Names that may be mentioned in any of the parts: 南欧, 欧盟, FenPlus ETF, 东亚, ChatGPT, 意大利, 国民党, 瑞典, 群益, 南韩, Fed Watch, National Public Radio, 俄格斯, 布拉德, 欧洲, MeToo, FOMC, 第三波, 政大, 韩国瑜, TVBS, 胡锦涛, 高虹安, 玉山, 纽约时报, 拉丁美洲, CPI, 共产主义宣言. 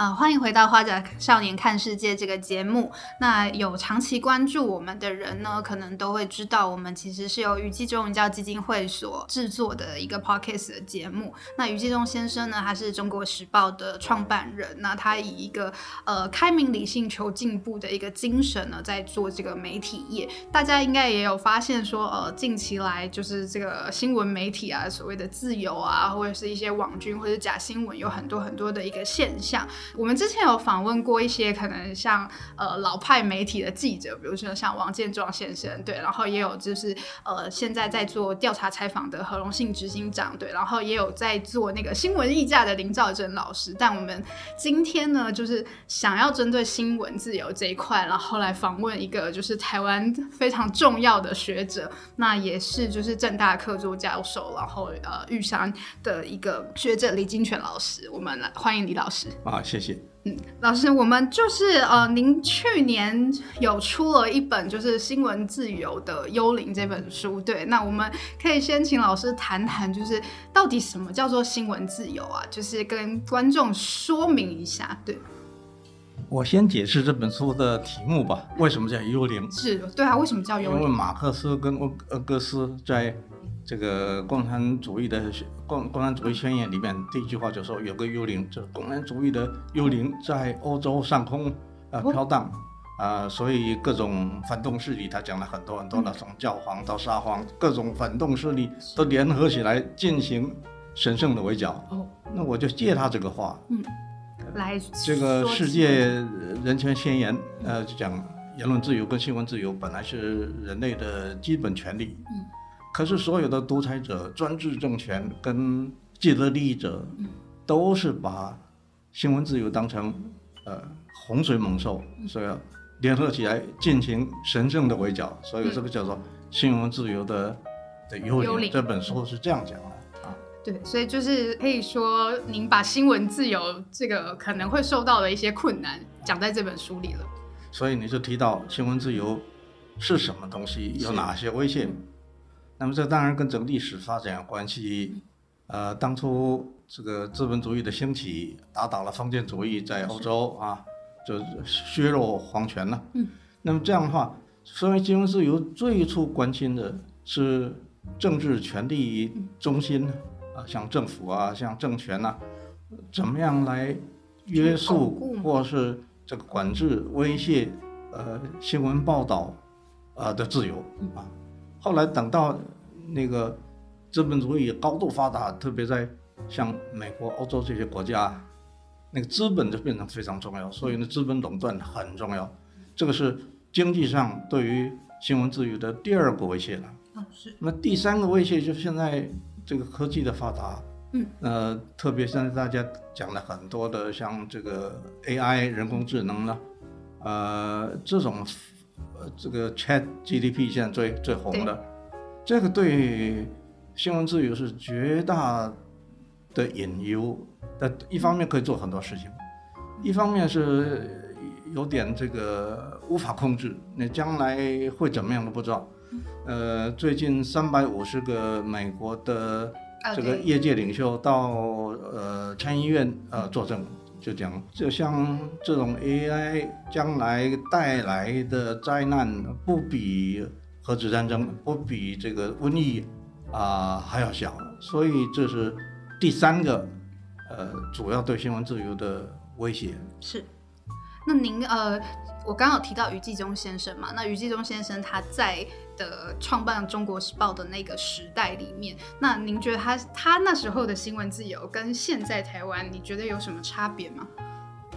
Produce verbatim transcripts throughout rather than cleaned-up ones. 呃、欢迎回到花甲少年看世界这个节目。那有长期关注我们的人呢，可能都会知道我们其实是由余纪中文教基金会所制作的一个 podcast 的节目。那余纪中先生呢，他是中国时报的创办人，那他以一个呃开明理性求进步的一个精神呢，在做这个媒体业。大家应该也有发现说，呃近期来就是这个新闻媒体啊，所谓的自由啊，或者是一些网军或者假新闻，有很多很多的一个现象。我们之前有访问过一些可能像呃老派媒体的记者，比如说像王建壮先生，对，然后也有就是呃现在在做调查采访的何荣信执行长，对，然后也有在做那个新闻议价的林兆珍老师。但我们今天呢，就是想要针对新闻自由这一块，然后来访问一个就是台湾非常重要的学者，那也是就是政大客座教授，然后呃玉山的一个学者李金铨老师。我们来欢迎李老师。啊，谢谢。嗯，老师，我们就是呃，您去年有出了一本就是新闻自由的幽灵这本书，对，那我们可以先请老师谈谈，就是到底什么叫做新闻自由啊？就是跟观众说明一下，对。我先解释这本书的题目吧，为什么叫幽灵？是，对啊，为什么叫幽灵？因为马克思跟俄格斯在这个共产主义的 共, 共产主义宣言里面第一句话就说有个幽灵，就是共产主义的幽灵在欧洲上空、呃、飘荡、呃、所以各种反动势力，他讲了很多很多的，从教皇到沙皇，各种反动势力都联合起来进行神圣的围剿。那我就借他这个话、嗯、来这个世界人权宣言、呃、就讲言论自由跟新闻自由本来是人类的基本权利、嗯，可是所有的独裁者、专制政权跟既得利益者都是把新闻自由当成、呃、洪水猛兽，所以联合起来进行神圣的围剿，所以这个叫做新闻自由的的幽灵。这本书是这样讲的、啊、对，所以就是可以说您把新闻自由这个可能会受到的一些困难讲在这本书里了。所以你就提到新闻自由是什么东西，有哪些危险，那么这当然跟整个历史发展有关系。呃，当初这个资本主义的兴起打倒了封建主义，在欧洲啊，就削弱皇权了。嗯，那么这样的话，所以新闻自由最初关心的是政治权力中心啊，像政府啊，像政权啊，怎么样来约束或是这个管制、威胁呃新闻报道啊、呃、的自由啊。后来等到那个资本主义高度发达，特别在像美国、欧洲这些国家，那个资本就变成非常重要，所以呢，资本垄断很重要。这个是经济上对于新闻自由的第二个威胁了。哦，是。那第三个威胁就是现在这个科技的发达，嗯，呃，特别现在大家讲了很多的像这个 A I 人工智能了，呃，这种。这个 ChatGPT 现在 最, 最红的，这个对新闻自由是绝大的隐忧。但一方面可以做很多事情，一方面是有点这个无法控制，你将来会怎么样都不知道。呃，最近三百五十个美国的这个业界领袖到呃参议院呃作证。就讲，就像这种 A I 将来带来的灾难，不比核子战争，不比这个瘟疫啊、呃、还要小，所以这是第三个呃主要对新闻自由的威胁。是，那您呃，我刚刚有提到余纪中先生嘛，那余纪中先生他在的创办中国时报的那个时代里面，那您觉得 他, 他那时候的新闻自由跟现在台湾你觉得有什么差别吗？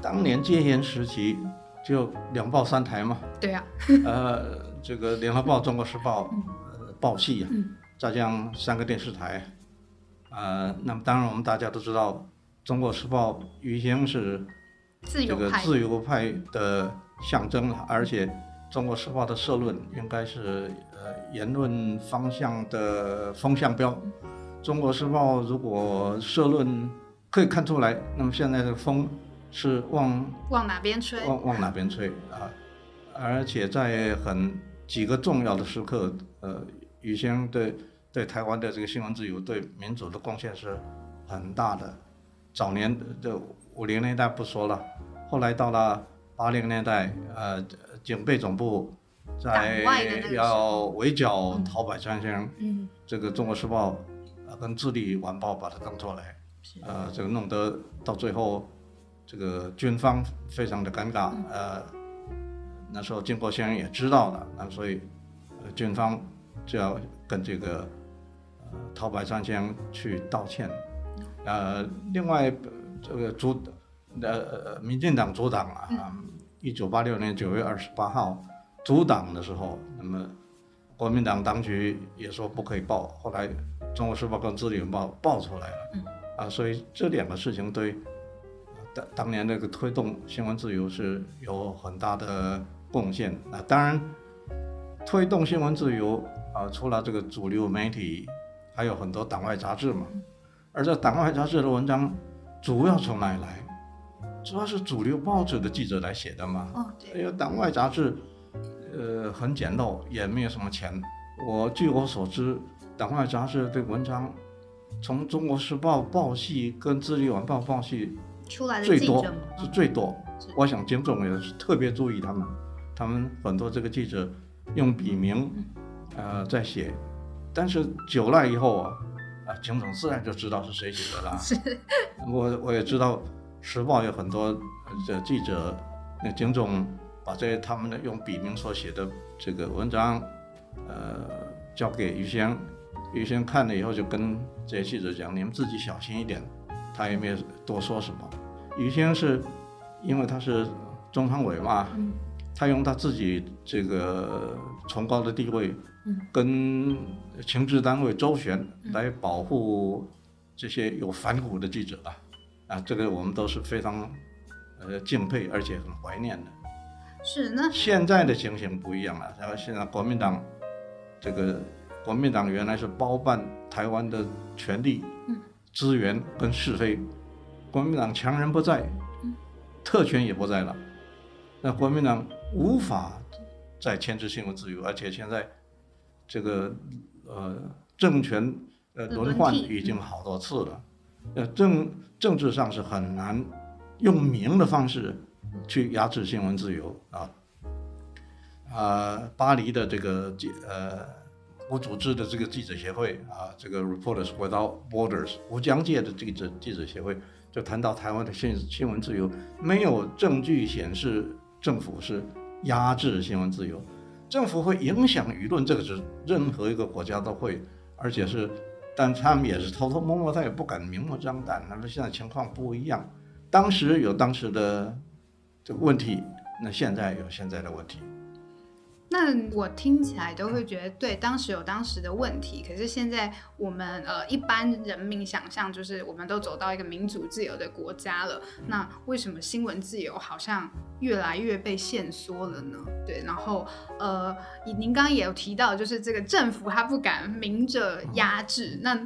当年戒严时期就两报三台嘛，对啊呃，这个联合报、中国时报、呃、报系、啊嗯、再加上三个电视台、呃、那么当然我们大家都知道中国时报已经是这个自由派的象征了，而且中国时报的社论应该是、呃、言论方向的风向标。中国时报如果社论可以看出来，那么现在的风是往往哪边吹？往往哪边吹啊！而且在很几个重要的时刻，呃，余先对对台湾的这个新闻自由、对民主的贡献是很大的。早年的五零年代不说了，后来到了八零年代，呃，警备总部在要围剿陶百川先生，嗯，这个《中国时报》跟《智利晚报》把他登出来，呃，这个弄得到最后，这个军方非常的尴尬，嗯、呃，那时候经国先生也知道了，那所以、呃、军方就要跟这个呃陶百川先生去道歉，呃，另外这个主呃民进党主党啊，一九八六年九月二十八号。阻挡的时候，那么国民党当局也说不可以报，后来中国时报跟自由报报出来了、嗯、啊，所以这两个事情对当当年那个推动新闻自由是有很大的贡献。那、啊、当然推动新闻自由啊，除了这个主流媒体还有很多党外杂志嘛，而这党外杂志的文章主要从哪里来？主要是主流报纸的记者来写的嘛、哦、因为党外杂志呃，很简陋，也没有什么钱。我据我所知，党外杂志的文章，从《中国时报》报系跟《智利晚报》报系出来的最多是最多。我想金总也是特别注意他们，他们很多这个记者用笔名，呃，在写。但是久了以后啊，啊，金总自然就知道是谁写的了。我我也知道，《时报》有很多的记者，那金总。把这他们的用笔名所写的这个文章，呃，交给于先生，于先生看了以后就跟这些记者讲：“你们自己小心一点。”他也没有多说什么。于先生是因为他是中常委嘛、嗯，他用他自己这个崇高的地位，嗯、跟情治单位周旋来保护这些有反骨的记者啊，啊，这个我们都是非常呃敬佩而且很怀念的。是呢，现在的情形不一样了。然后现在国民党，这个国民党原来是包办台湾的权力、嗯、资源跟是非，国民党强人不在、嗯，特权也不在了。那国民党无法再牵制新闻自由，而且现在这个呃政权呃轮换已经好多次了。呃、嗯，政政治上是很难用明的方式。去压制新闻自由啊！呃，巴黎的这个呃无组织的这个记者协会啊，这个 Reporters Without Borders 无疆界的这个记者协会就谈到台湾的新新闻自由，没有证据显示政府是压制新闻自由，政府会影响舆论，这个是任何一个国家都会，而且是，但他们也是偷偷摸摸，他也不敢明目张胆。那么现在情况不一样，当时有当时的。这个问题，那现在有现在的问题。那我听起来都会觉得，对，当时有当时的问题。可是现在我们呃一般人民想象就是，我们都走到一个民主自由的国家了，那为什么新闻自由好像越来越被限缩了呢？对，然后呃，您刚刚也有提到，就是这个政府他不敢明着压制。那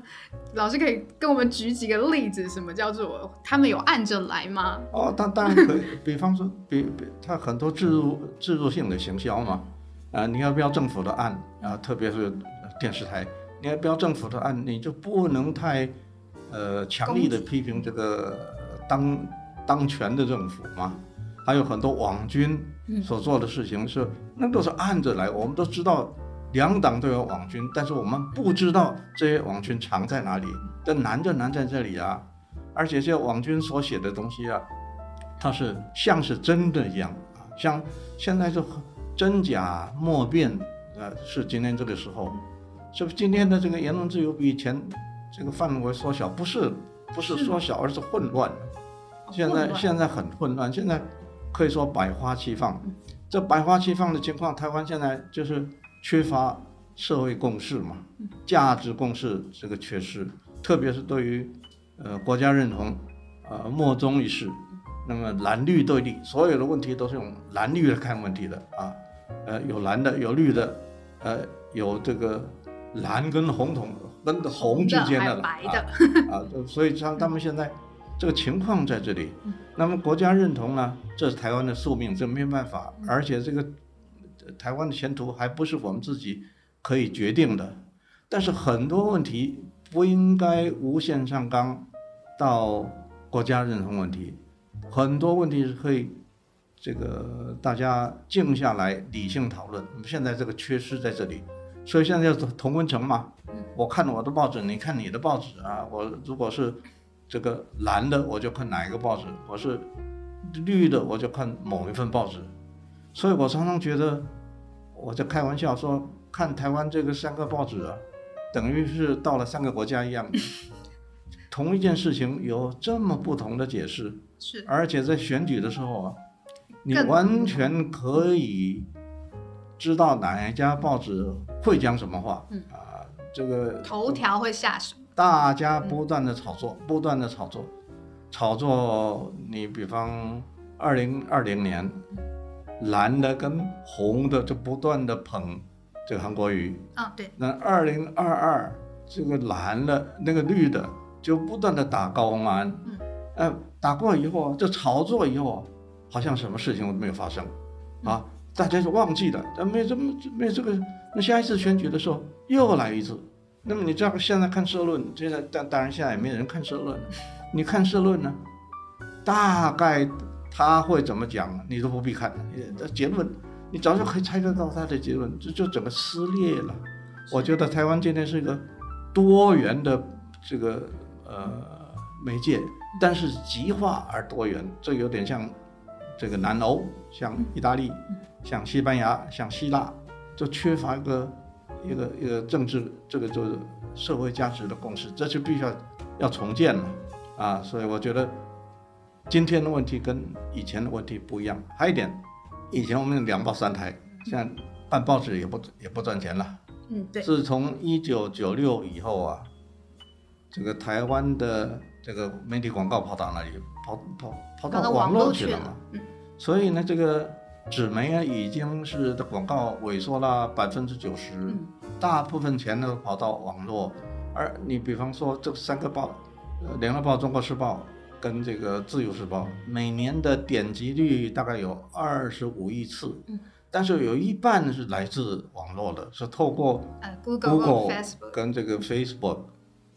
老师可以跟我们举几个例子，什么叫做他们有按着来吗？哦，当当然可以，比方说，比比他很多制度制度性的行销嘛。啊、呃，你要标政府的案啊、呃，特别是电视台，你要标政府的案，你就不能太，呃，强力的批评这个当当权的政府嘛。还有很多网军所做的事情是，嗯、那都是按着来。我们都知道两党都有网军，但是我们不知道这些网军藏在哪里。这难就难在这里啊！而且这些网军所写的东西啊，它是像是真的一样啊，像现在就。真假莫辨，呃，是今天这个时候，是不是今天的这个言论自由比以前这个范围缩小？不是，不是缩小，而是混乱。现在现在很混乱，现在可以说百花齐放。这百花齐放的情况，台湾现在就是缺乏社会共识嘛，价值共识这个缺失，特别是对于呃国家认同，呃莫衷一是。那么蓝绿对立，所有的问题都是用蓝绿来看问题的啊。呃，有蓝的，有绿的，呃，有这个蓝跟红同跟红之间的了白的啊，所以像他们现在这个情况在这里。那么国家认同呢，这是台湾的宿命，这没办法。而且这个台湾的前途还不是我们自己可以决定的。但是很多问题不应该无限上纲到国家认同问题，很多问题是可以这个大家静下来理性讨论，我们现在这个缺失在这里，所以现在就是同温层嘛，我看我的报纸，你看你的报纸啊，我如果是这个蓝的我就看哪一个报纸，我是绿的我就看某一份报纸，所以我常常觉得我在开玩笑说看台湾这个三个报纸啊，等于是到了三个国家一样，同一件事情有这么不同的解释，是，而且在选举的时候啊，你完全可以知道哪一家报纸会讲什么话、嗯啊、这个头条会下什么，大家不断的炒作、嗯、不断的炒作炒作你比方二零二零年蓝的跟红的就不断的捧这个韩国瑜、哦、对，那二零二二这个蓝的那个绿的就不断的打高虹安、嗯呃、打过以后就炒作以后好像什么事情都没有发生啊、嗯，大家就忘记了，没这么没这个。那下一次选举的时候又来一次，那么你这样现在看社论，现在当当然现在也没人看社论，你看社论呢，大概他会怎么讲，你都不必看了，结论你早就可以猜得到他的结论，这 就, 就整个撕裂了。我觉得台湾今天是一个多元的这个呃媒介，但是极化而多元，这有点像这个南欧，像意大利。像西班牙，像希腊，就缺乏一个一个一个政治，这个就是社会价值的共识，这就必须要要重建了啊！所以我觉得今天的问题跟以前的问题不一样。还有一点，以前我们两报三台，现在办报纸也不也不赚钱了。嗯，对。自从一九九六以后啊，这个台湾的这个媒体广告跑到哪里？跑跑跑到网络去了嘛。嗯。所以呢，这个。纸媒啊，已经是的广告萎缩了百分之九十，大部分钱都跑到网络。而你比方说这三个报，《联合报》《中国时报》跟这个《自由时报》，每年的点击率大概有二十五亿次，但是有一半是来自网络的，是透过 Google 跟这个 Facebook。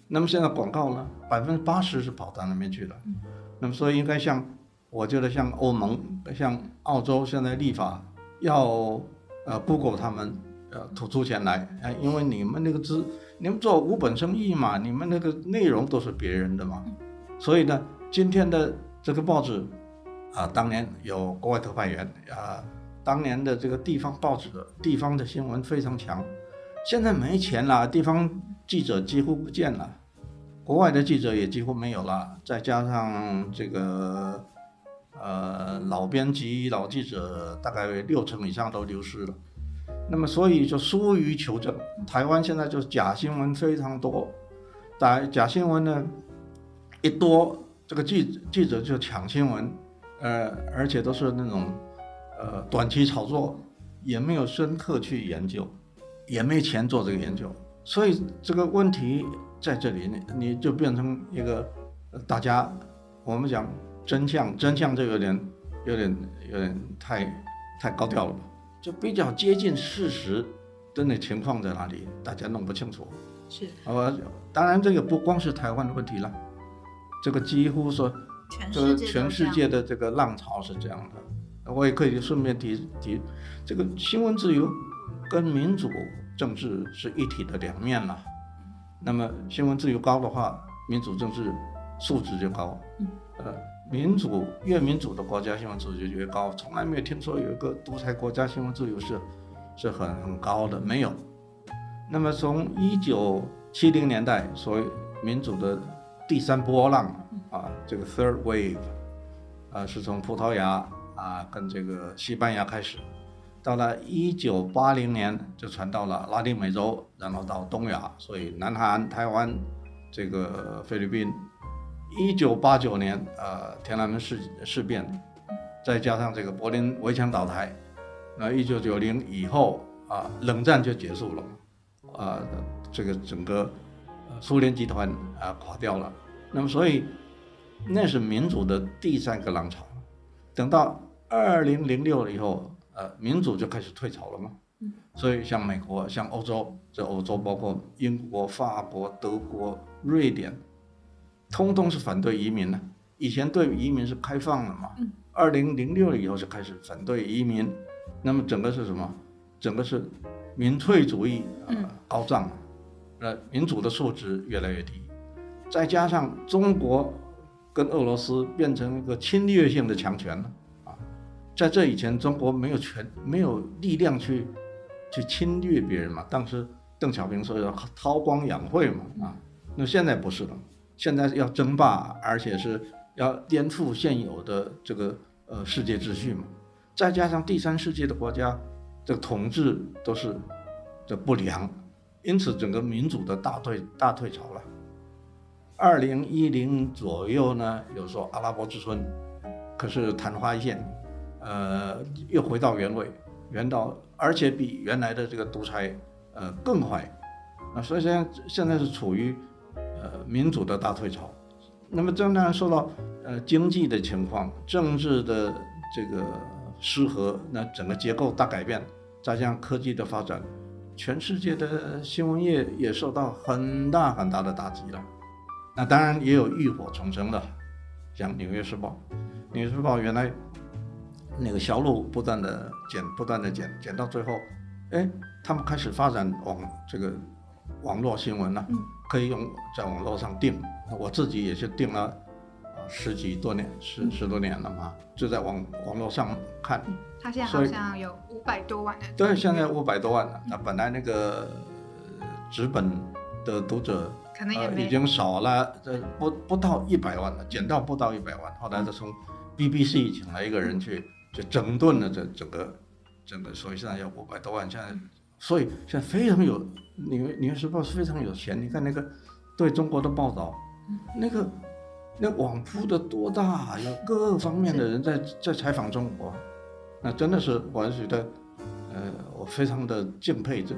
那么现在广告呢，百分之八十是跑到那边去了。那么所以应该像。我觉得像欧盟、像澳洲现在立法要呃 Google 他们呃吐出钱来，因为你们那个资，你们做无本生意嘛，你们那个内容都是别人的嘛，所以呢，今天的这个报纸啊、呃，当年有国外特派员啊、呃，当年的这个地方报纸、地方的新闻非常强，现在没钱了，地方记者几乎不见了，国外的记者也几乎没有了，再加上这个。呃，老编辑、老记者大概六成以上都流失了，那么所以就疏于求证。台湾现在就假新闻非常多，假假新闻呢一多，这个记记者就抢新闻，呃，而且都是那种呃短期炒作，也没有深刻去研究，也没钱做这个研究，所以这个问题在这里，你你就变成一个、呃、大家我们讲。真相，真相就有点，有点，有点太，太高调了吧？就比较接近事实，真的情况在哪里，大家弄不清楚。是。呃，当然这个不光是台湾的问题了，这个几乎说，全全世界的这个浪潮是这样的。我也可以顺便提提，这个新闻自由跟民主政治是一体的两面了。那么新闻自由高的话，民主政治素质就高。嗯。呃。民主越民主的国家新闻自由越高，从来没有听说有一个独裁国家新闻自由是是很很高的，没有。那么从一九七零年代所谓民主的第三波浪啊，这个 Third Wave 啊，是从葡萄牙啊跟这个西班牙开始，到了一九八零年就传到了拉丁美洲，然后到东亚，所以南韩、台湾、这个菲律宾。一九八九年，呃，天安门事事变，再加上这个柏林围墙倒台，那一九九零以后啊、呃，冷战就结束了，啊、呃，这个整个苏联集团啊、呃、垮掉了。那么，所以那是民主的第三个浪潮。等到二零零六以后，呃，民主就开始退潮了嘛。所以，像美国、像欧洲，这欧洲包括英国、法国、德国、瑞典。通通是反对移民、啊、以前对移民是开放了嘛，二零零六以后就开始反对移民，那么整个是什么？整个是民粹主义、呃、高涨，那民主的素质越来越低，再加上中国跟俄罗斯变成一个侵略性的强权了啊，在这以前中国没有权没有力量去去侵略别人嘛，当时邓小平说要韬光养晦嘛啊，那现在不是了，现在要争霸，而且是要颠覆现有的这个呃世界秩序嘛，再加上第三世界的国家这个统治都是这不良，因此整个民主的大退大退潮了。二零一零左右呢，有时候阿拉伯之春，可是昙花一现，呃，又回到原位，原到而且比原来的这个独裁呃更坏，那所以现在现在是处于呃民主的大退潮。那么当然受到呃经济的情况、政治的这个失和，那整个结构大改变，再加上科技的发展，全世界的新闻业也受到很大很大的打击了。那当然也有浴火重生的，像纽约时报《纽约时报》，《纽约时报》原来那个销路不断的减，不断的减，减到最后，哎，他们开始发展网这个网络新闻了、啊嗯，可以用在网络上订。我自己也是订了十几多年，十十多年了嘛，就在网网络上看。他现在好像有五百多万的。对，现在五百多万了。那、嗯、本来那个纸本的读者可能也、呃、已经少了，不不到一百万了，减到不到一百万。后来就从 B B C 请来一个人去，就整顿了这整个整个，所以现在有五百多万。现在，所以现在非常有，纽约纽约时报是非常有钱。你看那个对中国的报道，嗯、那个。那网铺的多大，有各方面的人在在采访中国，那真的是我觉得，呃，我非常的敬佩这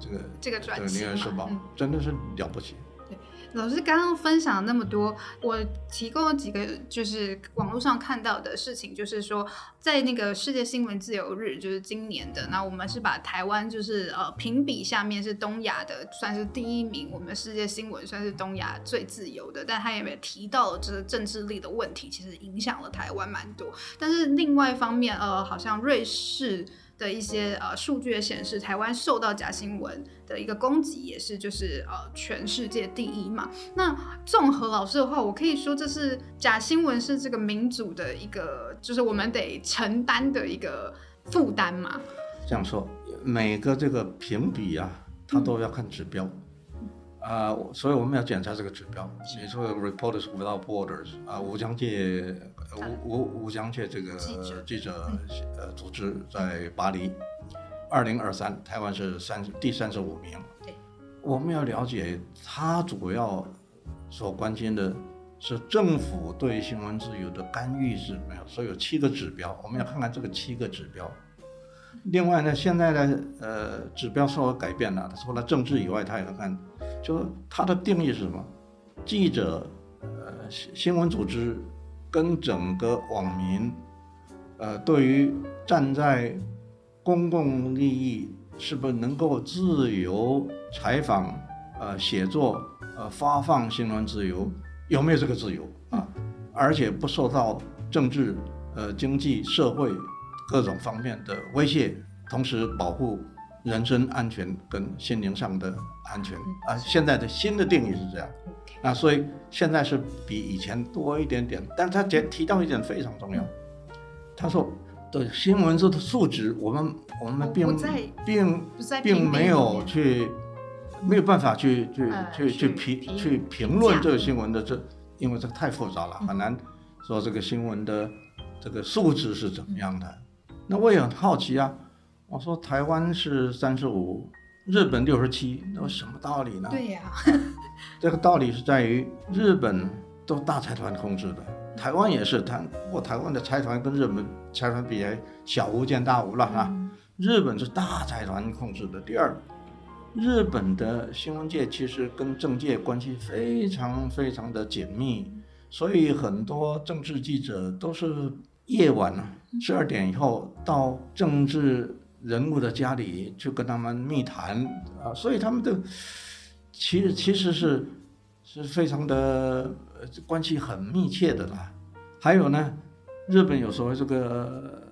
这个这个专辑《纽约时报》，真的是了不起。对，老师刚刚分享那么多，我提供了几个就是网络上看到的事情，就是说在那个世界新闻自由日，就是今年的，那我们是把台湾就是呃评比下面是东亚的，算是第一名，我们世界新闻算是东亚最自由的，但他也没提到这政治力的问题，其实影响了台湾蛮多。但是另外一方面，呃，好像瑞士的一些呃数据显示，台湾受到假新闻的一个攻击也是就是呃全世界第一嘛。那综合老师的话，我可以说这是假新闻是这个民主的一个，就是我们得承担的一个负担嘛。这样说，每个这个评比啊，它都要看指标啊、嗯呃，所以我们要检查这个指标。你说 Reporters Without Borders 啊、呃，无疆界。无无无疆界这个记者呃组织在巴黎，二零二三台湾是三第三十五名。我们要了解他主要所关心的是政府对新闻自由的干预是没有，所以有七个指标，我们要看看这个七个指标。另外呢，现在的呃指标稍微改变了，除了政治以外，他也要看，就他的定义是什么？记者呃新闻组织。跟整个网民，呃，对于站在公共利益，是不是能够自由采访、呃写作、呃发放新闻自由，有没有这个自由啊？而且不受到政治、呃经济、社会各种方面的威胁，同时保护人身安全跟心灵上的安全啊。现在的新的定义是这样。啊，所以现在是比以前多一点点，但他提到一点非常重要，他说，对新闻的素质，我们我们并并并没有去没有办法去去、呃、去去评去评论这个新闻的这，因为这个太复杂了，很难说这个新闻的这个素质是怎么样的。嗯、那我也很好奇啊，我说台湾是三十五。日本六十七，那什么道理呢？对呀、啊，这个道理是在于日本都大财团控制的，台湾也是，台不过台湾的财团跟日本财团比，小巫见大巫了哈、嗯。日本是大财团控制的。第二，日本的新闻界其实跟政界关系非常非常的紧密，所以很多政治记者都是夜晚十二点以后到政治。人物的家里去跟他们密谈啊，所以他们的其实其实是是非常的关系很密切的啦。还有呢，日本有所谓这个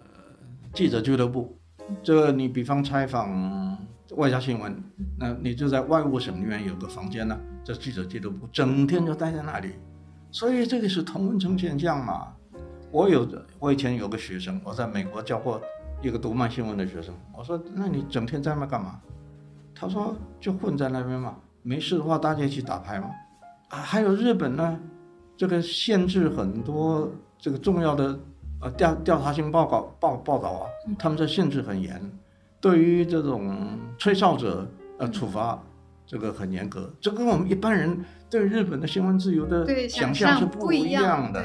记者俱乐部，这个你比方采访外交新闻，那你就在外务省里面有个房间呢，这记者俱乐部整天就待在那里，所以这个是同温层现象嘛。我有我以前有个学生，我在美国教过一个读卖新闻的学生，我说那你整天在那干嘛？他说就混在那边嘛，没事的话大家一起打牌嘛。啊，还有日本呢，这个限制很多这个重要的呃调调查性报告报报道啊，他们这限制很严，对于这种吹哨者呃处罚这个很严格，这跟我们一般人对日本的新闻自由的想象是不一样的。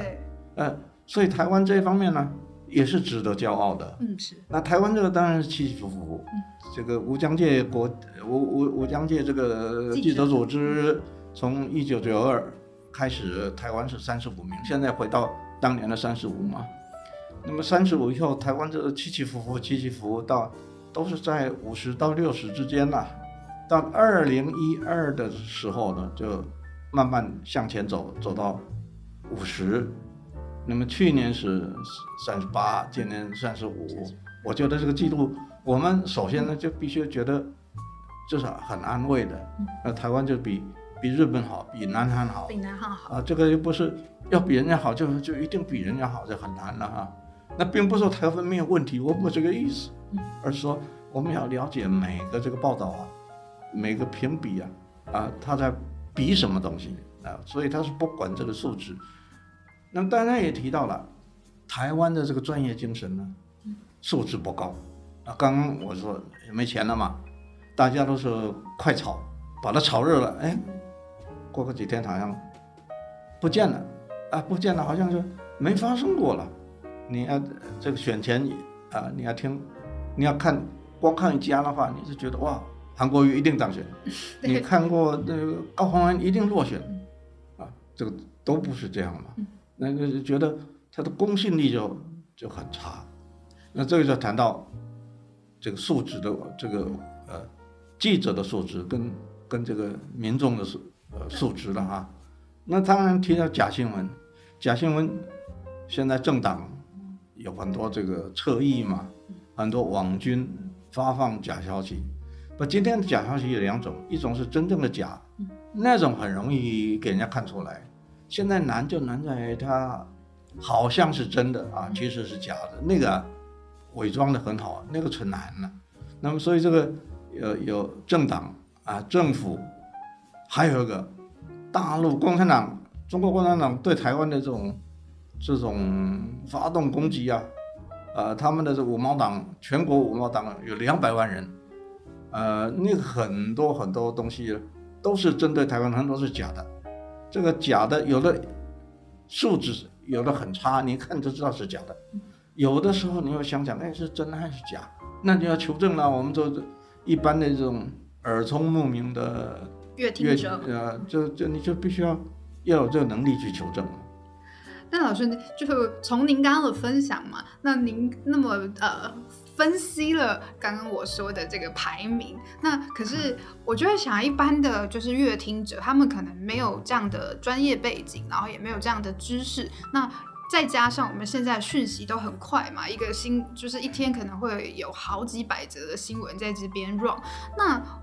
呃，所以台湾这一方面呢，也是值得骄傲的。嗯，是。那台湾这个当然是起起伏伏，这个吴江界国吴吴吴江界这个记者组织从一九九二开始，台湾是三十五名，现在回到当年的三十五嘛。那么三十五以后，台湾这起起伏伏，起起伏伏到都是在五十到六十之间啦、啊。到二零一二的时候呢，就慢慢向前走，走到五十。那么去年是三十八，今年三十五。我觉得这个记录，我们首先呢就必须觉得这是很安慰的。那台湾就比。比日本好，比南韩好，比南韩好啊！这个又不是要比人家好就就一定比人家好，就很难了哈。那并不是说台湾没有问题，我不是这个意思，而是说我们要了解每个这个报道啊，每个评比啊，啊，他在比什么东西啊？所以他是不管这个数值。那么当然也提到了台湾的这个专业精神呢，素质不高啊。刚刚我说没钱了嘛，大家都说快炒，把它炒热了，哎。过个几天好像不见了啊，不见了，好像就没发生过了。你要这个选前啊，你要听，你要看，光看一家的话，你是觉得哇，韩国瑜一定当选，你看过那个高虹安一定落选，啊，这个都不是这样嘛。那个觉得他的公信力就就很差。那这个就谈到这个素质的这个呃记者的素质跟跟这个民众的素。呃，素质了哈。那当然提到假新闻，假新闻现在政党有很多这个侧翼嘛，很多网军发放假消息。不，今天的假消息有两种，一种是真正的假，那种很容易给人家看出来。现在难就难在它好像是真的啊，其实是假的，那个伪装的很好，那个很难了。那么所以这个有有政党啊，政府。还有一个，大陆共产党、中国共产党对台湾的这种、这种发动攻击啊，呃，他们的这五毛党，全国五毛党有两百万人，呃，那个很多很多东西都是针对台湾，很多是假的。这个假的有的素质有的很差，你一看就知道是假的。有的时候你又想想，哎，是真还是假？那你要求证了。我们就一般的这种耳聪目明的。阅听者，呃，就就你就必须要要有这个能力去求证。那老师，就是从您刚刚的分享嘛，那您那么呃分析了刚刚我说的这个排名，那可是我就会想，一般的就是阅听者，他们可能没有这样的专业背景，然后也没有这样的知识，那。再加上我们现在讯息都很快嘛，一个新就是一天可能会有好几百则的新闻在这边 run， 那。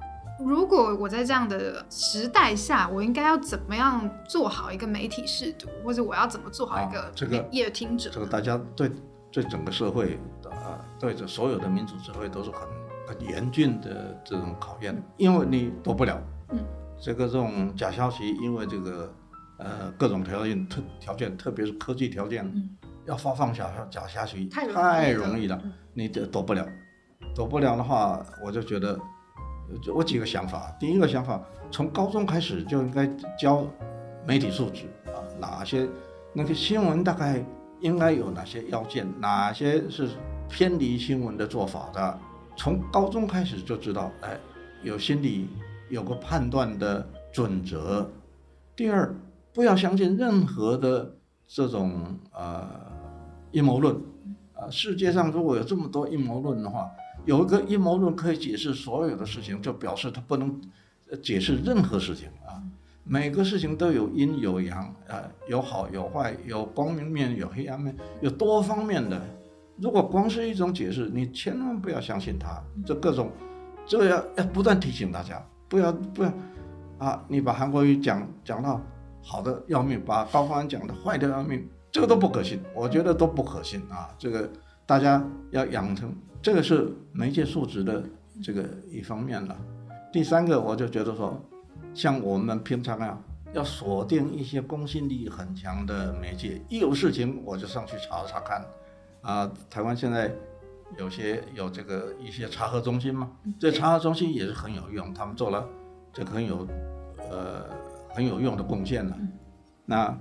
如果我在这样的时代下，我应该要怎么样做好一个媒体识读，或者我要怎么做好一个阅听者、啊这个、这个大家对对整个社会、呃、对这所有的民主社会都是很很严峻的这种考验，因为你躲不了、嗯、这个这种假消息，因为这个呃各种条件特条件，特别是科技条件、嗯、要发放假假消息太容易了、嗯、你躲不了躲不了的话，我就觉得我几个想法。第一个想法，从高中开始就应该教媒体素质啊，哪些那个新闻大概应该有哪些要件，哪些是偏离新闻的做法的，从高中开始就知道，哎，有心理有个判断的准则。第二，不要相信任何的这种呃阴谋论啊，世界上如果有这么多阴谋论的话。有一个阴谋论可以解释所有的事情，就表示它不能解释任何事情啊。每个事情都有阴有阳、呃、有好有坏，有光明面有黑暗面，有多方面的。如果光是一种解释，你千万不要相信它。这各种这 要, 要不断提醒大家不要不要啊！你把韩国瑜讲讲到好的要命，把高虹安讲的坏的要命，这个都不可信，我觉得都不可信啊！这个大家要养成，这个是媒介素质的这个一方面了。第三个，我就觉得说，像我们平常啊，要锁定一些公信力很强的媒介，一有事情我就上去查查看。啊，台湾现在有些有这个一些查核中心嘛，这查核中心也是很有用，他们做了这个很有呃很有用的贡献了。那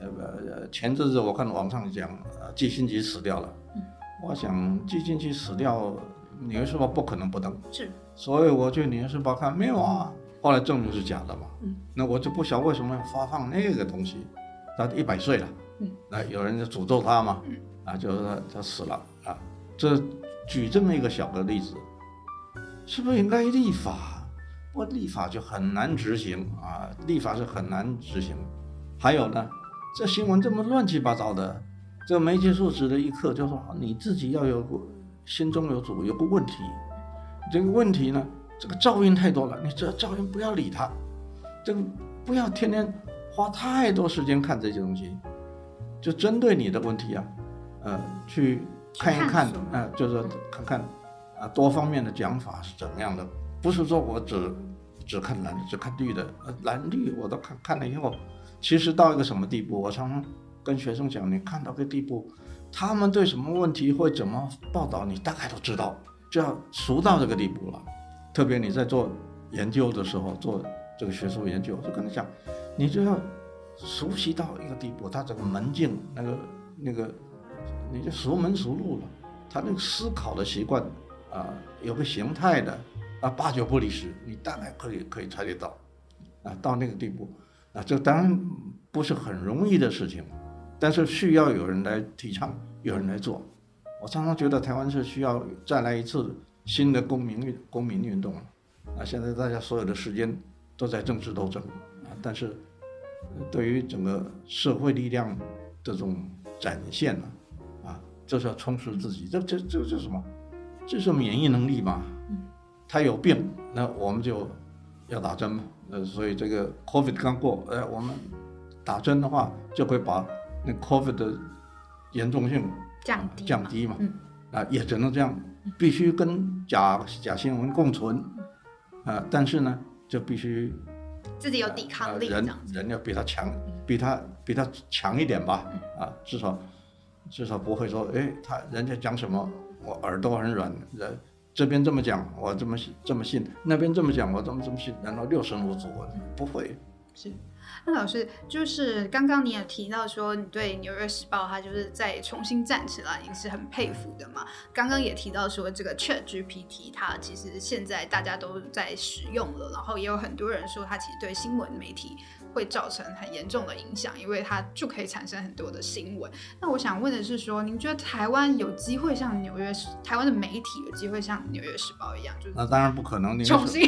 呃前阵子我看网上讲，呃，季辛吉死掉了，我想季辛吉死掉，纽约时报不可能不登，是，所以我去纽约时报看，没有啊。后来证明是假的嘛，嗯，那我就不晓得为什么要发放那个东西。他一百岁了，嗯，那有人就诅咒他嘛，嗯，啊，就是 他, 他死了啊。这举这么一个小的例子，是不是应该立法？不，立法就很难执行啊，立法是很难执行。还有呢，这新闻这么乱七八糟的，这媒介素质的一课就是说，你自己要有心中有主，有个问题，这个问题呢。这个噪音太多了，你这噪音不要理它，这个不要天天花太多时间看这些东西，就针对你的问题啊，呃，去看一看，看呃，就是看看啊多方面的讲法是怎样的，不是说我只只看蓝，只看绿的，呃，蓝绿我都看看了以后，其实到一个什么地步，我常常跟学生讲，你看到个地步，他们对什么问题会怎么报道，你大概都知道，就要熟到这个地步了。特别你在做研究的时候，做这个学术研究，就跟他讲，你就要熟悉到一个地步，他这个门径那个那个，你就熟门熟路了。他那个思考的习惯啊、呃，有个形态的啊，八九不离十，你大概可以可以察觉到啊，到那个地步啊，这当然不是很容易的事情，但是需要有人来提倡，有人来做。我常常觉得台湾是需要再来一次。新的公民公民运动啊，现在大家所有的时间都在政治斗争啊，但是对于整个社会力量这种展现呢，啊，啊，就是要充实自己，这这这这什么？这是免疫能力嘛？他有病，那我们就要打针嘛。呃，所以这个 COVID 刚过，呃，我们打针的话就会把那 COVID 的严重性降低、啊、降低嘛。嗯啊，也只能这样，必须跟 假, 假新闻共存、呃、但是呢就必须自己有抵抗力、呃、人, 人要比他强比他比他强一点吧、啊、至少至少不会说诶他人家讲什么我耳朵很软，这边这么讲我这么这么信，那边这么讲我这么这么信，然后六神无主，不会。是，那老师就是刚刚你也提到说你对纽约时报它就是在重新站起来你是很佩服的嘛，刚刚也提到说这个 ChatGPT 它其实现在大家都在使用了，然后也有很多人说它其实对新闻媒体会造成很严重的影响，因为它就可以产生很多的新闻。那我想问的是说，您觉得台湾有机会像纽约台湾的媒体有机会像纽约时报一样？就是那当然不可能，重新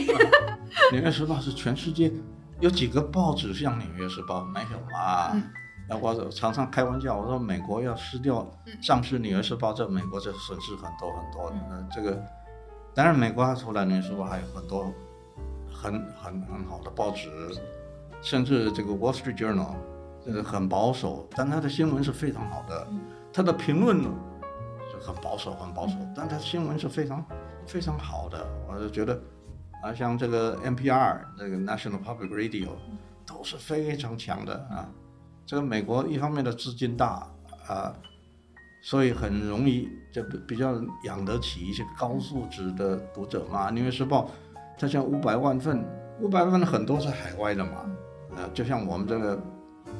纽约时报是全世界有几个报纸像纽约时报？没有嘛、嗯啊、我常常开玩笑，我说美国要失掉上市纽约时报，这美国就损失很多很多、嗯、这个当然美国还除了纽约时报还有很多很很很好的报纸，甚至这个 Wall Street Journal 很保守，但它的新闻是非常好的，它的评论就很保守很保守，但它新闻是非常非常好的。我就觉得啊，像这个 N P R 这个 National Public Radio 都是非常强的啊。这个美国一方面的资金大啊，所以很容易就比较养得起一些高素质的读者嘛。纽约时报它像五百万份，五百万很多是海外的嘛，呃，就像我们这个，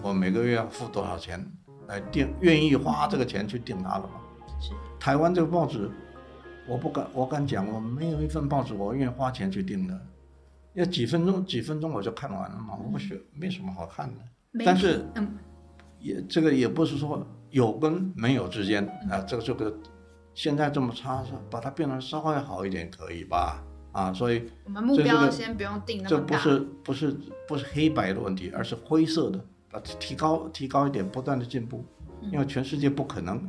我每个月要付多少钱来订，愿意花这个钱去订它了嘛。台湾这个报纸。我不敢，我敢讲，我没有一份报纸我愿意花钱去订的，要几分钟几分钟我就看完了嘛，我不学没什么好看的。但是，嗯，也这个也不是说有跟没有之间啊，这个这个现在这么差，把它变得稍微好一点可以吧？啊，所以我们目标先不用定那么大，这不是不是不是黑白的问题，而是灰色的，提高提高一点，不断的进步，因为全世界不可能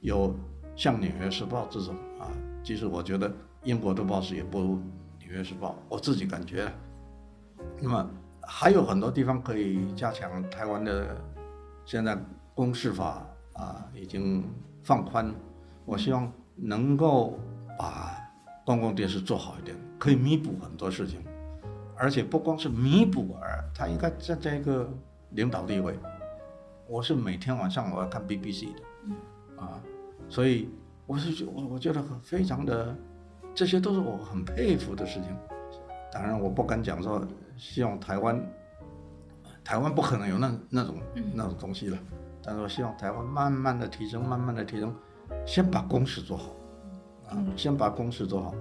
有像《纽约时报》这种啊，其实我觉得英国的报纸也不如《纽约时报》，我自己感觉。那么还有很多地方可以加强。台湾的现在公示法啊已经放宽，我希望能够把公共电视做好一点，可以弥补很多事情，而且不光是弥补而，它应该站在一个领导地位。我是每天晚上我要看 B B C 的，啊，所以我是我我觉得非常的，这些都是我很佩服的事情。当然我不敢讲说希望台湾，台湾不可能有那那种那种东西了，但是我希望台湾慢慢的提升，慢慢的提升，先把公事做好，啊，先把公事做好。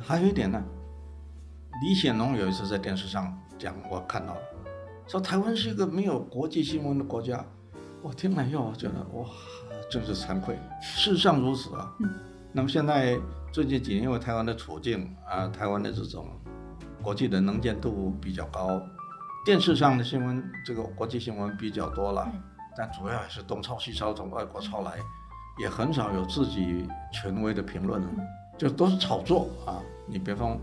还有一点呢，李显龙有一次在电视上讲，我看到了，说台湾是一个没有国际新闻的国家，我听了以后我觉得哇，真是惭愧，事实上如此啊。嗯、那么现在最近几年，因为台湾的处境啊，台湾的这种国际的能见度比较高，电视上的新闻，这个国际新闻比较多了，嗯、但主要还是东抄西抄，从外国抄来，也很少有自己权威的评论了，嗯、就都是炒作啊。你比方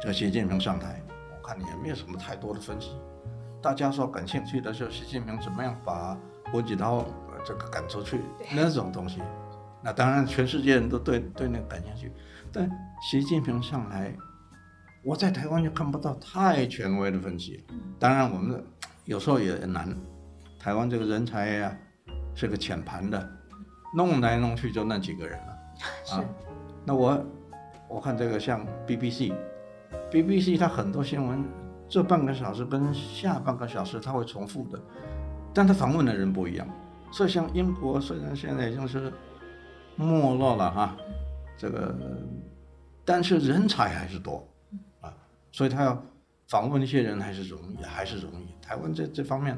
这习近平上台，我看也没有什么太多的分析，大家说感兴趣的是习近平怎么样把胡锦涛这个赶出去那种东西，那当然全世界人都对对那感兴趣，但习近平上来，我在台湾就看不到太权威的分析。当然我们有时候也难，台湾这个人才啊是个浅盘的，弄来弄去就那几个人了啊。那我我看这个像 B B C。B B C 它很多新闻，这半个小时跟下半个小时它会重复的，但它访问的人不一样。所以像英国虽然现在已经是没落了哈，这个但是人才还是多啊，所以它要访问一些人还是容易，还是容易。台湾在这方面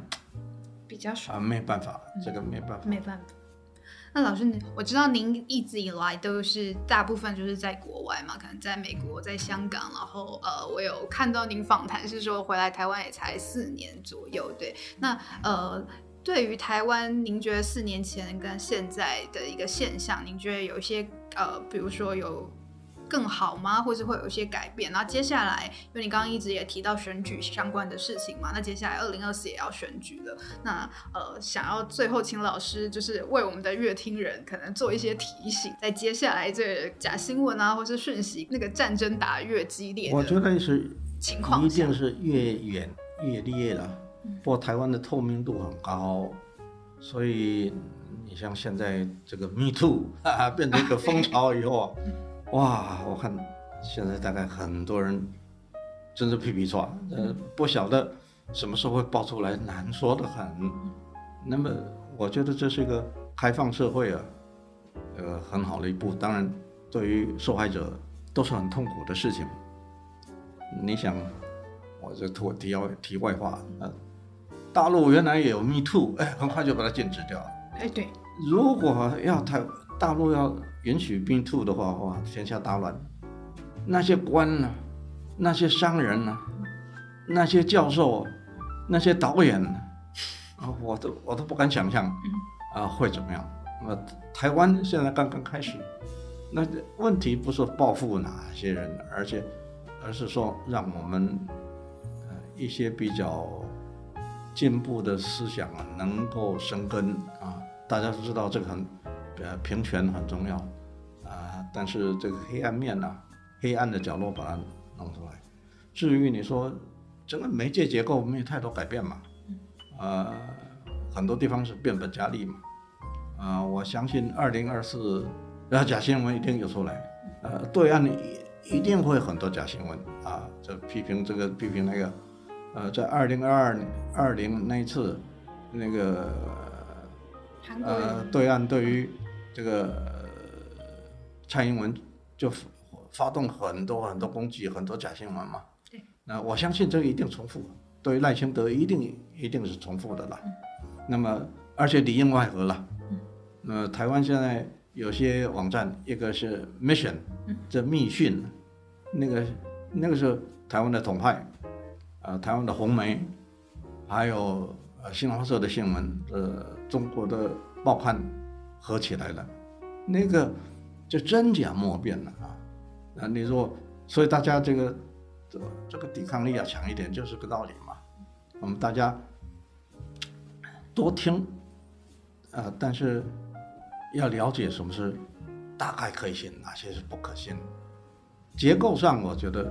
比较少啊，没办法，这个没办法，嗯、没办法。那老师，我知道您一直以来都是大部分就是在国外嘛，可能在美国、在香港，然后呃，我有看到您访谈是说回来台湾也才四年左右，对。那呃，对于台湾，您觉得四年前跟现在的一个现象，您觉得有一些呃，比如说有更好吗，或是会有一些改变？然后接下来，因为你刚刚一直也提到选举相关的事情嘛，那接下来二零二四也要选举了，那呃，想要最后请老师就是为我们的乐听人可能做一些提醒，在接下来这假新闻啊，或是讯息那个战争打越激烈的，我觉得是情况一定是越远越烈了。不过台湾的透明度很高，所以你像现在这个 MeToo 变成一个风潮以后。哇，我看现在大概很多人真是屁屁抓，呃，不晓得什么时候会爆出来，难说的很。那么我觉得这是一个开放社会啊，呃，很好的一步。当然，对于受害者都是很痛苦的事情。你想，我这题外题外话，呃，大陆原来也有 MeToo， 哎，很快就把它禁止掉了。哎，对。如果要太大陆要允许 MeToo 的话，哇，天下大乱。那些官啊，那些商人啊，那些教授啊，那些导演啊，我都我都不敢想象啊会怎么样。那台湾现在刚刚开始，那问题不是报复哪些人，而且而是说让我们一些比较进步的思想啊能够生根啊。大家都知道这个很。呃，平权很重要，啊，但是这个黑暗面呢、啊，黑暗的角落把它弄出来。至于你说整个媒介结构没有太多改变嘛，呃，很多地方是变本加厉嘛，啊、呃，我相信二零二四，然后假新闻一定有出来，呃，对岸一定会很多假新闻啊，这批评这个批评那个，呃，在二零二二二零那一次，那个呃，对岸对于这个蔡英文就发动很多很多攻击，很多假新闻嘛。对。那我相信这一定重复，对于赖清德一定一定是重复的啦。嗯、那么，而且里应外合了。嗯。那台湾现在有些网站，一个是 Mission，、嗯、这密讯，那个那个时候台湾的统派啊、呃，台湾的红媒，还有新华社的新闻，呃，中国的报刊合起来了，那个就真假莫辨了啊。啊，你说，所以大家这个这个、这个抵抗力要强一点，就是个道理嘛。我们大家多听，呃，但是要了解什么是大概可信，哪些是不可信。结构上，我觉得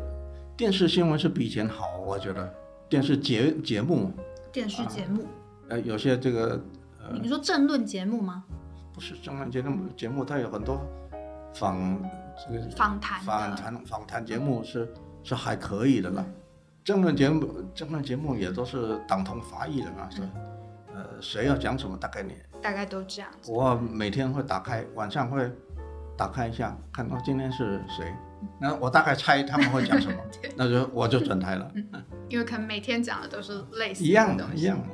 电视新闻是比以前好。我觉得电视节节目，电视节目，呃，有些这个，呃、你说政论节目吗？不是政论节目，节目它有很多访这个访谈访谈访谈节目是是还可以的啦。政论节目政论节目也都是党同伐异的嘛，是、嗯，呃，谁要讲什么，大概你大概都这样子。我每天会打开，晚上会打开一下，看到今天是谁。那我大概猜他们会讲什么，那就我就转台了。因为可能每天讲的都是类似的一样的一样的。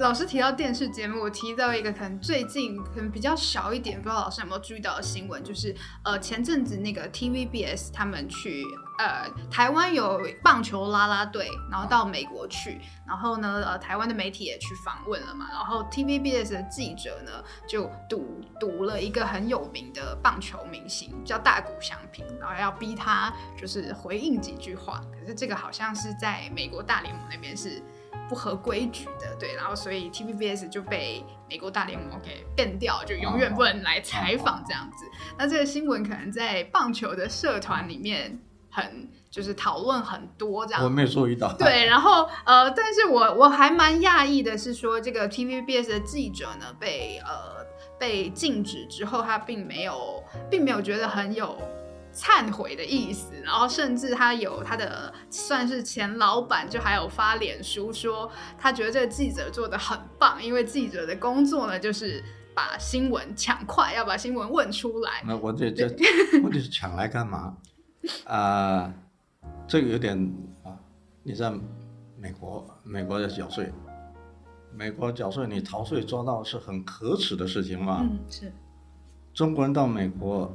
老师提到电视节目，我提到一个可能最近可能比较少一点，不知道老师有没有注意到的新闻，就是呃前阵子那个 T V B S 他们去呃台湾有棒球啦啦队，然后到美国去，然后呢呃台湾的媒体也去访问了嘛，然后 T V B S 的记者呢就堵堵了一个很有名的棒球明星叫大谷翔平，然后要逼他就是回应几句话，可是这个好像是在美国大联盟那边是不合规矩的，对，然后所以 T V B S 就被美国大联盟给ban掉，就永远不能来采访这样子。那这个新闻可能在棒球的社团里面很就是讨论很多这样。我没有注意到。对，然后呃，但是我我还蛮讶异的是说，这个 T V B S 的记者呢被呃被禁止之后，他并没有并没有觉得很有忏悔的意思，然后甚至他有他的算是前老板就还有发脸书说他觉得这个记者做得很棒，因为记者的工作呢就是把新闻抢快，要把新闻问出来。那我这这问题是抢来干嘛啊、呃？这个有点啊，你在美国美国的缴税，美国缴税你逃税抓到是很可耻的事情嘛。嗯，是。中国人到美国。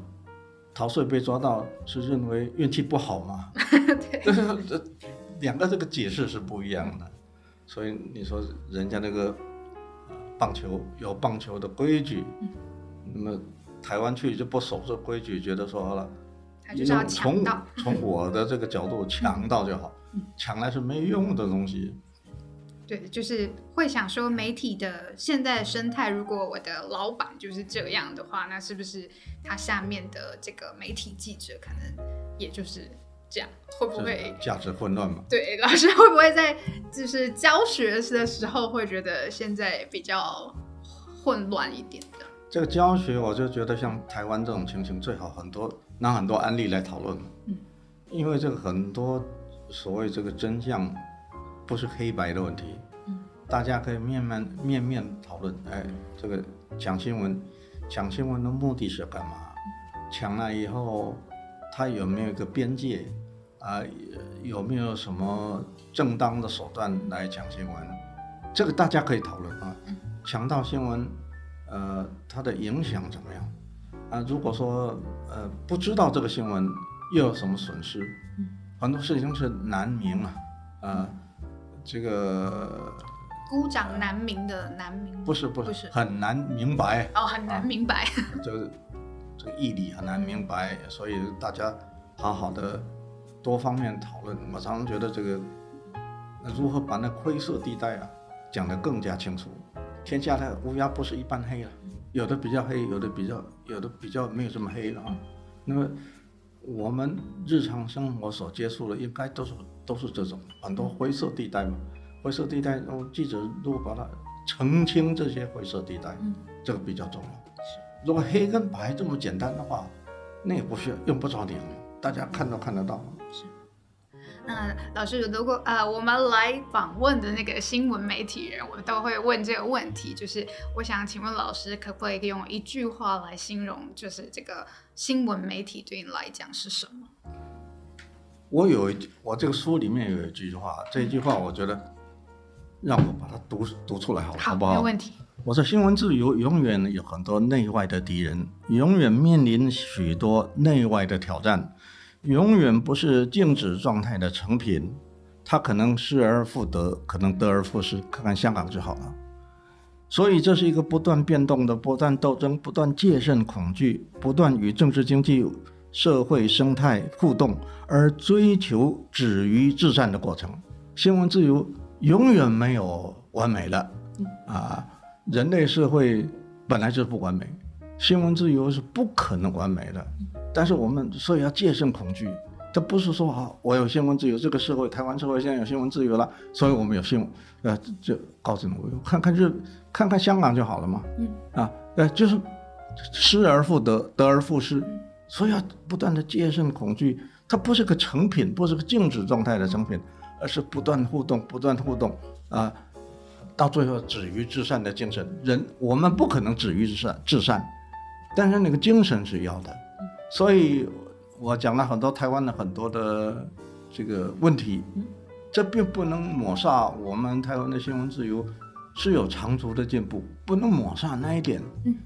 逃税被抓到是认为运气不好嘛？对，两个这个解释是不一样的，所以你说人家那个棒球有棒球的规矩，嗯、那么台湾去就不守这规矩，觉得说好了，要从从我的这个角度强到就好，嗯、抢来是没用的东西。对，就是会想说媒体的现在的生态，如果我的老板就是这样的话，那是不是他下面的这个媒体记者可能也就是这样？会不会价值混乱嘛？对，老师会不会在就是教学的时候会觉得现在比较混乱一点的？这个教学我就觉得像台湾这种情形最好很多拿很多案例来讨论，嗯，因为这个很多所谓这个真相。不是黑白的问题，嗯、大家可以面面面面讨论。哎，这个抢新闻，抢新闻的目的是干嘛？抢了以后，它有没有一个边界？啊、呃，有没有什么正当的手段来抢新闻？这个大家可以讨论啊。抢到新闻，呃，它的影响怎么样？啊、呃，如果说呃不知道这个新闻，又有什么损失？嗯、很多事情是难明啊，呃。嗯这个孤掌难鸣的难鸣、呃、不是不 是, 不是很难明白哦，很难明白，啊、就是这个义理很难明白，嗯、所以大家好好的多方面讨论。我常常觉得这个如何把那灰色地带啊讲得更加清楚。天下的乌鸦不是一般黑了，啊，有的比较黑，有的比较有的比较没有这么黑了啊。那么我们日常生活所接触的应该都是都是这种很多灰色地带嘛，灰色地带，哦、记者如果把它澄清这些灰色地带，嗯、这个比较重要。如果黑跟白这么简单的话，那也不需要用不着你，大家看都看得到。是。那老师，如果呃我们来访问的那个新闻媒体人，我都会问这个问题，就是我想请问老师，可不可以用一句话来形容，就是这个新闻媒体对你来讲是什么？我有一我这个书里面有一句话，这句话我觉得让我把它 读, 读出来好了， 好, 好不好？没问题。我说新闻自由永远有很多内外的敌人，永远面临许多内外的挑战，永远不是静止状态的成品，它可能失而复得，可能得而复失，看看香港就好了。所以这是一个不断变动的，不断斗争，不断戒慎恐惧，不断与政治经济社会生态互动，而追求止于至善的过程。新闻自由永远没有完美的、啊、人类社会本来就是不完美，新闻自由是不可能完美的，但是我们所以要戒慎恐惧，这不是说、啊、我有新闻自由，这个社会台湾社会现在有新闻自由了，所以我们有新闻、呃、就告诉你看看日看看香港就好了嘛、啊呃、就是失而复得，得而复失，所以要不断的戒慎恐惧，它不是个成品，不是个静止状态的成品，而是不断互动，不断互动、呃、到最后止于至善的精神。人我们不可能止于至 善, 至善但是那个精神是要的。所以我讲了很多台湾的很多的这个问题，这并不能抹杀我们台湾的新闻自由是有长足的进步，不能抹杀那一点，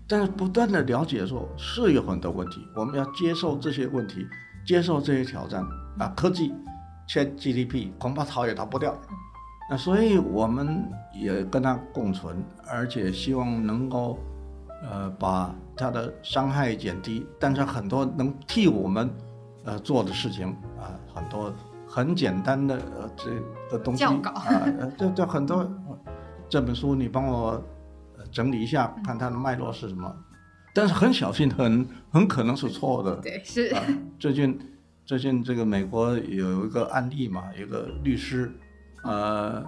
但是不断的了解说是有很多问题，我们要接受这些问题，接受这些挑战啊，科技 ChatGPT 恐怕逃也逃不掉，那所以我们也跟它共存，而且希望能够呃把它的伤害减低，但是很多能替我们呃做的事情啊、呃，很多很简单的呃这的东西教稿啊，对对，很多这本书你帮我整理一下，看它的脉络是什么，但是很小心，很很可能是错的。对，是、呃、最近最近这个美国有一个案例嘛，有一个律师呃。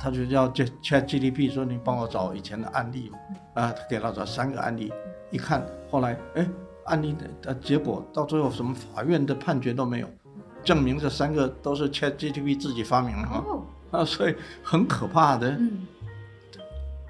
他就叫 ChatGPT 说你帮我找以前的案例啊，他给他找三个案例，一看后来哎，案例的结果到最后什么法院的判决都没有，证明这三个都是 ChatGPT 自己发明的、哦、啊，所以很可怕的、嗯，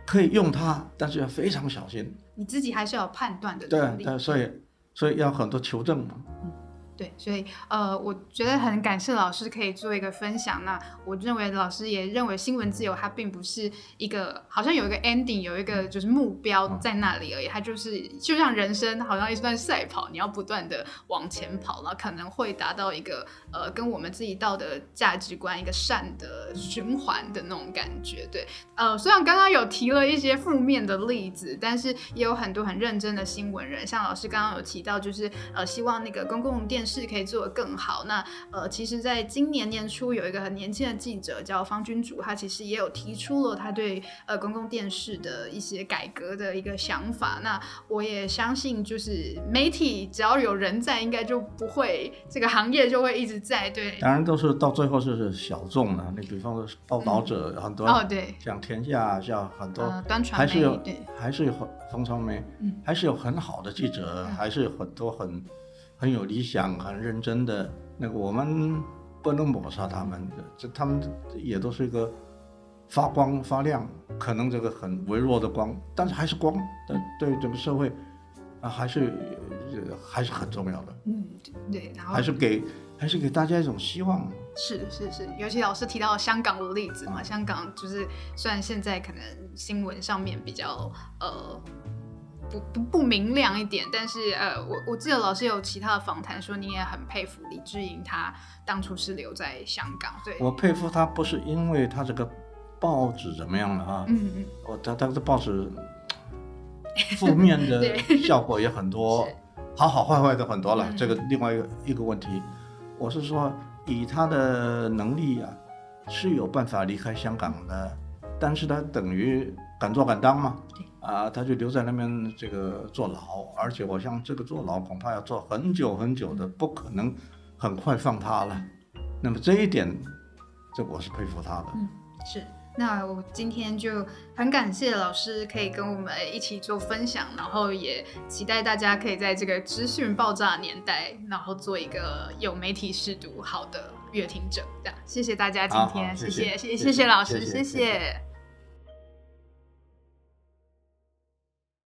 可以用它，但是要非常小心，你自己还是要判断的。对对，所以所以要很多求证嘛。嗯对，所以呃，我觉得很感谢老师可以做一个分享。那我认为老师也认为新闻自由它并不是一个好像有一个 ending， 有一个就是目标在那里而已，它就是就像人生好像一段赛跑，你要不断的往前跑，然后可能会达到一个呃跟我们自己道德价值观一个善的循环的那种感觉。对，呃，虽然刚刚有提了一些负面的例子，但是也有很多很认真的新闻人，像老师刚刚有提到，就是呃希望那个公共电视是可以做得更好。那呃，其实在今年年初有一个很年轻的记者叫方君主，他其实也有提出了他对呃公共电视的一些改革的一个想法。那我也相信就是媒体只要有人在，应该就不会这个行业就会一直在。对，当然都是到最后是小众的、啊、你比方说报道者、嗯、很多、哦、对，像天下像很多、呃、端传媒还是有，对，还是有风传媒、嗯、还是有很好的记者、嗯、还是有很多很很有理想很认真的，那个我们不能抹杀他们，这他们也都是一个发光发亮，可能这个很微弱的光，但是还是光，对整个社会、啊、还是还是很重要的。嗯，对，然后还是给还是给大家一种希望。是是是，尤其老师提到香港的例子嘛，嗯、香港就是虽然现在可能新闻上面比较呃。不, 不, 不明亮一点，但是呃，我我记得老师有其他的访谈说你也很佩服黎智英，他当初是留在香港。对，我佩服他不是因为他这个报纸怎么样了啊，嗯嗯，我他他这报纸负面的效果也很多，好好坏坏的很多了、嗯。这个另外一个一个问题，我是说以他的能力啊是有办法离开香港的，但是他等于敢做敢当嘛。啊，他就留在那边这个坐牢，而且我想这个坐牢恐怕要坐很久很久的，不可能很快放他了。那么这一点，这我是佩服他的。嗯，是。那我今天就很感谢老师可以跟我们一起做分享，然后也期待大家可以在这个资讯爆炸的年代，然后做一个有媒体识读好的阅听者。这样，谢谢大家今天，啊、谢谢谢 谢, 谢谢老师，谢谢。谢谢谢谢